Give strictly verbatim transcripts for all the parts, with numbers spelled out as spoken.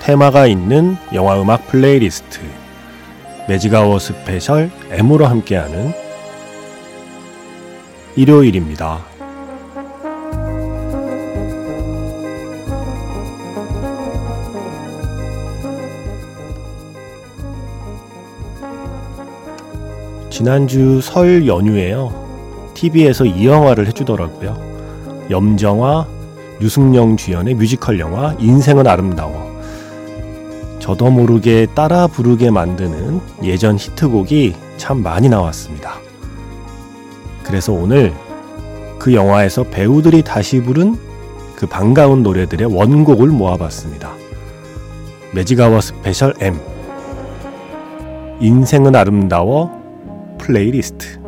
테마가 있는 영화음악 플레이리스트 매직아워 스페셜 M으로 함께하는 일요일입니다. 지난주 설 연휴에요. 티비에서 이 영화를 해주더라고요. 염정아, 유승룡 주연의 뮤지컬 영화 인생은 아름다워. 저도 모르게 따라 부르게 만드는 예전 히트곡이 참 많이 나왔습니다. 그래서 오늘 그 영화에서 배우들이 다시 부른 그 반가운 노래들의 원곡을 모아봤습니다. 매직아워 스페셜 M 인생은 아름다워 플레이리스트.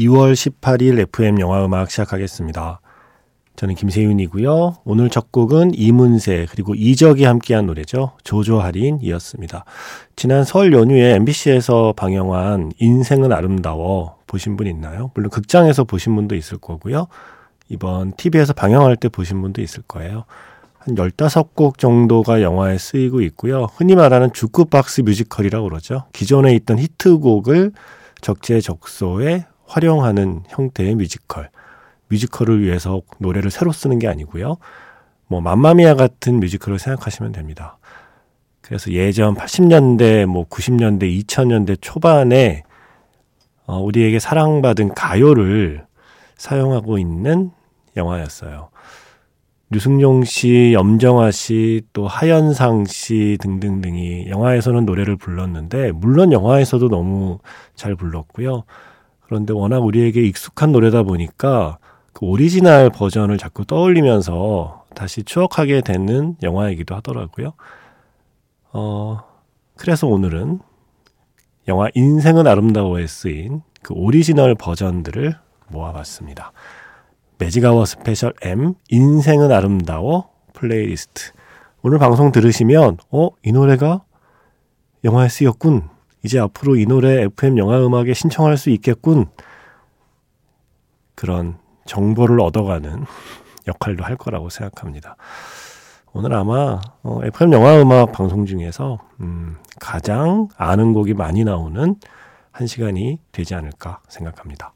이월 십팔일 에프엠 영화음악 시작하겠습니다. 저는 김세윤이고요. 오늘 첫 곡은 이문세 그리고 이적이 함께한 노래죠. 조조할인이었습니다. 지난 설 연휴에 엠비씨에서 방영한 인생은 아름다워 보신 분 있나요? 물론 극장에서 보신 분도 있을 거고요. 이번 티비에서 방영할 때 보신 분도 있을 거예요. 한 열다섯 곡 정도가 영화에 쓰이고 있고요. 흔히 말하는 주크박스 뮤지컬이라고 그러죠. 기존에 있던 히트곡을 적재적소에 활용하는 형태의 뮤지컬. 뮤지컬을 위해서 노래를 새로 쓰는 게 아니고요. 뭐 맘마미아 같은 뮤지컬을 생각하시면 됩니다. 그래서 예전 팔십 년대, 뭐 구십 년대, 이천 년대 초반에 어, 우리에게 사랑받은 가요를 사용하고 있는 영화였어요. 유승룡 씨, 염정아 씨, 또 하연상 씨 등등등이 영화에서는 노래를 불렀는데 물론 영화에서도 너무 잘 불렀고요. 그런데 워낙 우리에게 익숙한 노래다 보니까 그 오리지널 버전을 자꾸 떠올리면서 다시 추억하게 되는 영화이기도 하더라고요. 어, 그래서 오늘은 영화 인생은 아름다워에 쓰인 그 오리지널 버전들을 모아봤습니다. 매직아워 스페셜 M 인생은 아름다워 플레이리스트. 오늘 방송 들으시면 어? 이 노래가 영화에 쓰였군. 이제 앞으로 이 노래 에프엠 영화음악에 신청할 수 있겠군. 그런 정보를 얻어가는 역할도 할 거라고 생각합니다. 오늘 아마 어, 에프엠 영화음악 방송 중에서 음, 가장 아는 곡이 많이 나오는 한 시간이 되지 않을까 생각합니다.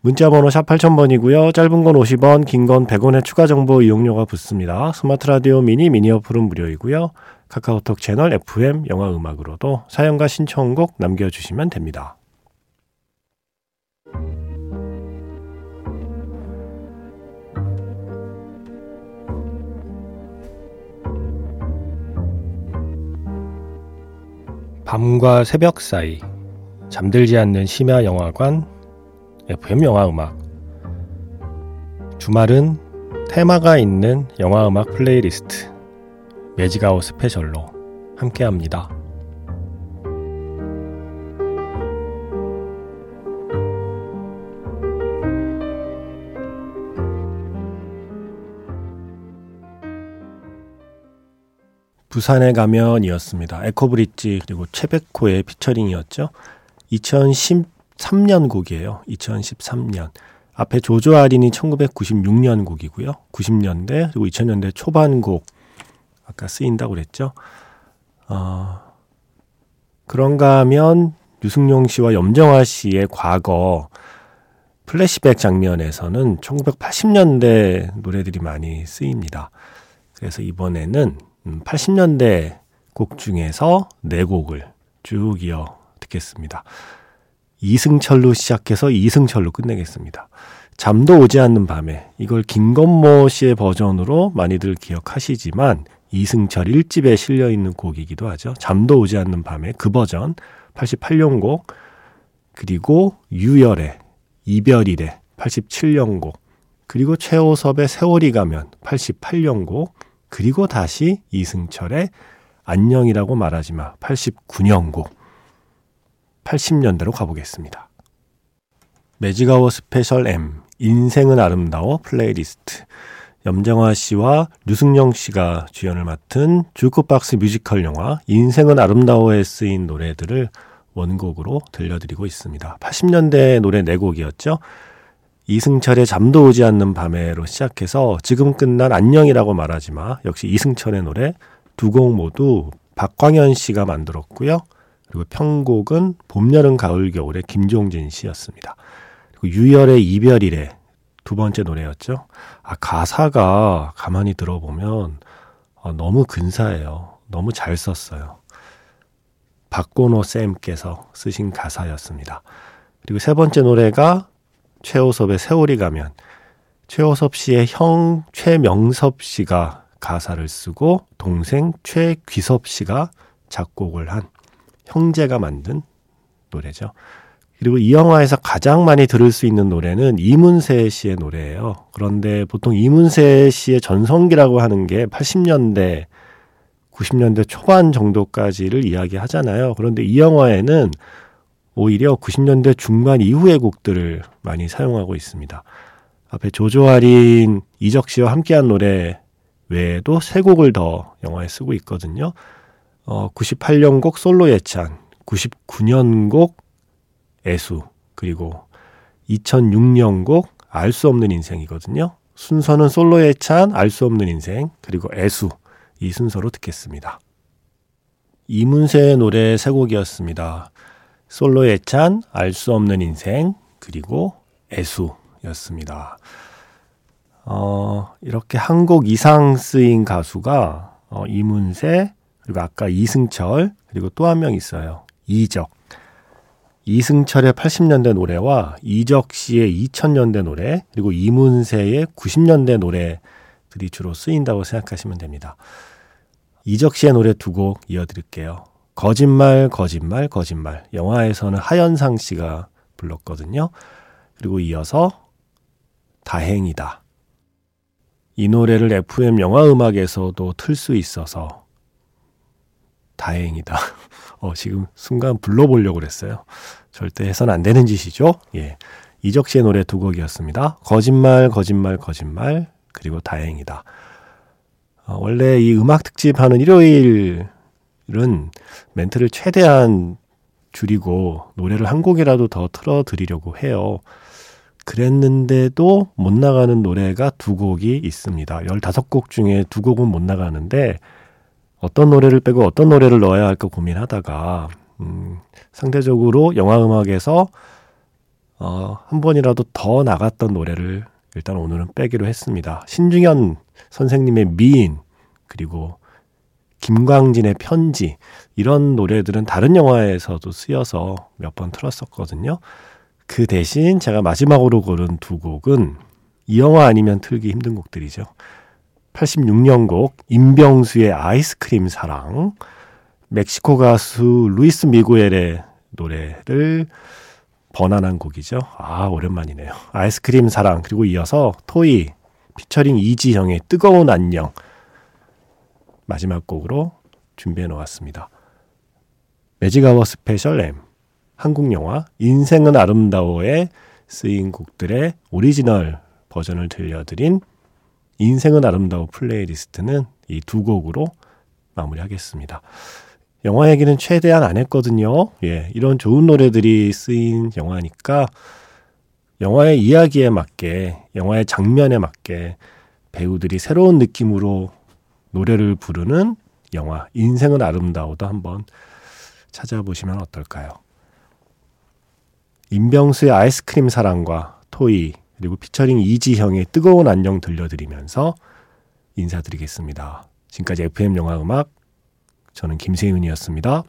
문자번호 샵 팔천 번이고요. 짧은 건 오십 원, 긴 건 백 원의 추가 정보 이용료가 붙습니다. 스마트 라디오 미니, 미니 어플은 무료이고요. 카카오톡 채널 에프엠 영화음악으로도 사연과 신청곡 남겨주시면 됩니다. 밤과 새벽 사이, 잠들지 않는 심야 영화관, 에프엠 영화음악. 주말은 테마가 있는 영화음악 플레이리스트 매직아워 스페셜로 함께합니다. 부산에 가면이었습니다. 에코브릿지 그리고 최백호의 피처링이었죠. 이천십삼 년 곡이에요. 이천십삼 년. 앞에 조조할인이 천구백구십육 년 곡이고요. 구십 년대 그리고 이천 년대 초반 곡. 아까 쓰인다고 그랬죠. 어, 그런가 하면 유승룡 씨와 염정아 씨의 과거 플래시백 장면에서는 천구백팔십 년대 노래들이 많이 쓰입니다. 그래서 이번에는 팔십 년대 곡 중에서 네 곡을 쭉 이어 듣겠습니다. 이승철로 시작해서 이승철로 끝내겠습니다. 잠도 오지 않는 밤에. 이걸 김건모 씨의 버전으로 많이들 기억하시지만 이승철 일 집에 실려있는 곡이기도 하죠. 잠도 오지 않는 밤에 그 버전 팔십팔 년곡 그리고 유열의 이별이래 팔십칠 년곡, 그리고 최호섭의 세월이 가면 팔십팔 년곡, 그리고 다시 이승철의 안녕이라고 말하지 마 팔십구 년곡. 팔십 년대로 가보겠습니다. 매직아워 스페셜 M 인생은 아름다워 플레이리스트. 염정아 씨와 유승룡 씨가 주연을 맡은 주크박스 뮤지컬 영화 인생은 아름다워에 쓰인 노래들을 원곡으로 들려드리고 있습니다. 팔십 년대 노래 네 곡이었죠. 이승철의 잠도 오지 않는 밤에로 시작해서 지금 끝난 안녕이라고 말하지 마, 역시 이승철의 노래 두 곡 모두 박광현 씨가 만들었고요. 그리고 편곡은 봄, 여름, 가을, 겨울의 김종진 씨였습니다. 그리고 유열의 이별이래 두 번째 노래였죠. 아, 가사가 가만히 들어보면 아, 너무 근사해요. 너무 잘 썼어요. 박고노 쌤께서 쓰신 가사였습니다. 그리고 세 번째 노래가 최호섭의 세월이 가면, 최호섭 씨의 형 최명섭 씨가 가사를 쓰고 동생 최귀섭 씨가 작곡을 한, 형제가 만든 노래죠. 그리고 이 영화에서 가장 많이 들을 수 있는 노래는 이문세 씨의 노래예요. 그런데 보통 이문세 씨의 전성기라고 하는 게 팔십 년대, 구십 년대 초반 정도까지를 이야기하잖아요. 그런데 이 영화에는 오히려 구십 년대 중반 이후의 곡들을 많이 사용하고 있습니다. 앞에 조조할인 이적 씨와 함께한 노래 외에도 세 곡을 더 영화에 쓰고 있거든요. 어, 구십팔 년곡 솔로 예찬, 구십구 년곡 애수, 그리고 이천육 년곡 알 수 없는 인생이거든요. 순서는 솔로 예찬, 알 수 없는 인생, 그리고 애수, 이 순서로 듣겠습니다. 이문세의 노래 세 곡이었습니다. 솔로 예찬, 알 수 없는 인생, 그리고 애수였습니다. 어, 이렇게 한 곡 이상 쓰인 가수가 어, 이문세, 그리고 아까 이승철, 그리고 또 한 명 있어요. 이적. 이승철의 팔십 년대 노래와 이적 씨의 이천 년대 노래, 그리고 이문세의 구십 년대 노래들이 주로 쓰인다고 생각하시면 됩니다. 이적 씨의 노래 두 곡 이어드릴게요. 거짓말, 거짓말, 거짓말. 영화에서는 하연상 씨가 불렀거든요. 그리고 이어서 다행이다. 이 노래를 에프엠 영화음악에서도 틀 수 있어서 다행이다. 어, 지금 순간 불러보려고 그랬어요. 절대 해선 안 되는 짓이죠. 예, 이적 씨의 노래 두 곡이었습니다. 거짓말, 거짓말, 거짓말, 그리고 다행이다. 어, 원래 이 음악 특집하는 일요일은 멘트를 최대한 줄이고 노래를 한 곡이라도 더 틀어드리려고 해요. 그랬는데도 못 나가는 노래가 두 곡이 있습니다. 열다섯 곡 중에 두 곡은 못 나가는데 어떤 노래를 빼고 어떤 노래를 넣어야 할까 고민하다가 음, 상대적으로 영화음악에서 어, 한 번이라도 더 나갔던 노래를 일단 오늘은 빼기로 했습니다. 신중현 선생님의 미인, 그리고 김광진의 편지, 이런 노래들은 다른 영화에서도 쓰여서 몇 번 틀었었거든요. 그 대신 제가 마지막으로 고른 두 곡은 이 영화 아니면 틀기 힘든 곡들이죠. 팔십육 년곡 임병수의 아이스크림 사랑, 멕시코 가수 루이스 미구엘의 노래를 번안한 곡이죠. 아, 오랜만이네요. 아이스크림 사랑, 그리고 이어서 토이 피처링 이지형의 뜨거운 안녕, 마지막 곡으로 준비해 놓았습니다. 매직아워 스페셜 M 한국 영화 인생은 아름다워에 쓰인 곡들의 오리지널 버전을 들려드린 인생은 아름다워 플레이리스트는 이 두 곡으로 마무리하겠습니다. 영화 얘기는 최대한 안 했거든요. 예, 이런 좋은 노래들이 쓰인 영화니까 영화의 이야기에 맞게, 영화의 장면에 맞게 배우들이 새로운 느낌으로 노래를 부르는 영화 인생은 아름다워도 한번 찾아보시면 어떨까요? 임병수의 아이스크림 사랑과 토이, 그리고 피처링 이지형의 뜨거운 안녕 들려드리면서 인사드리겠습니다. 지금까지 에프엠 영화음악, 저는 김세윤이었습니다.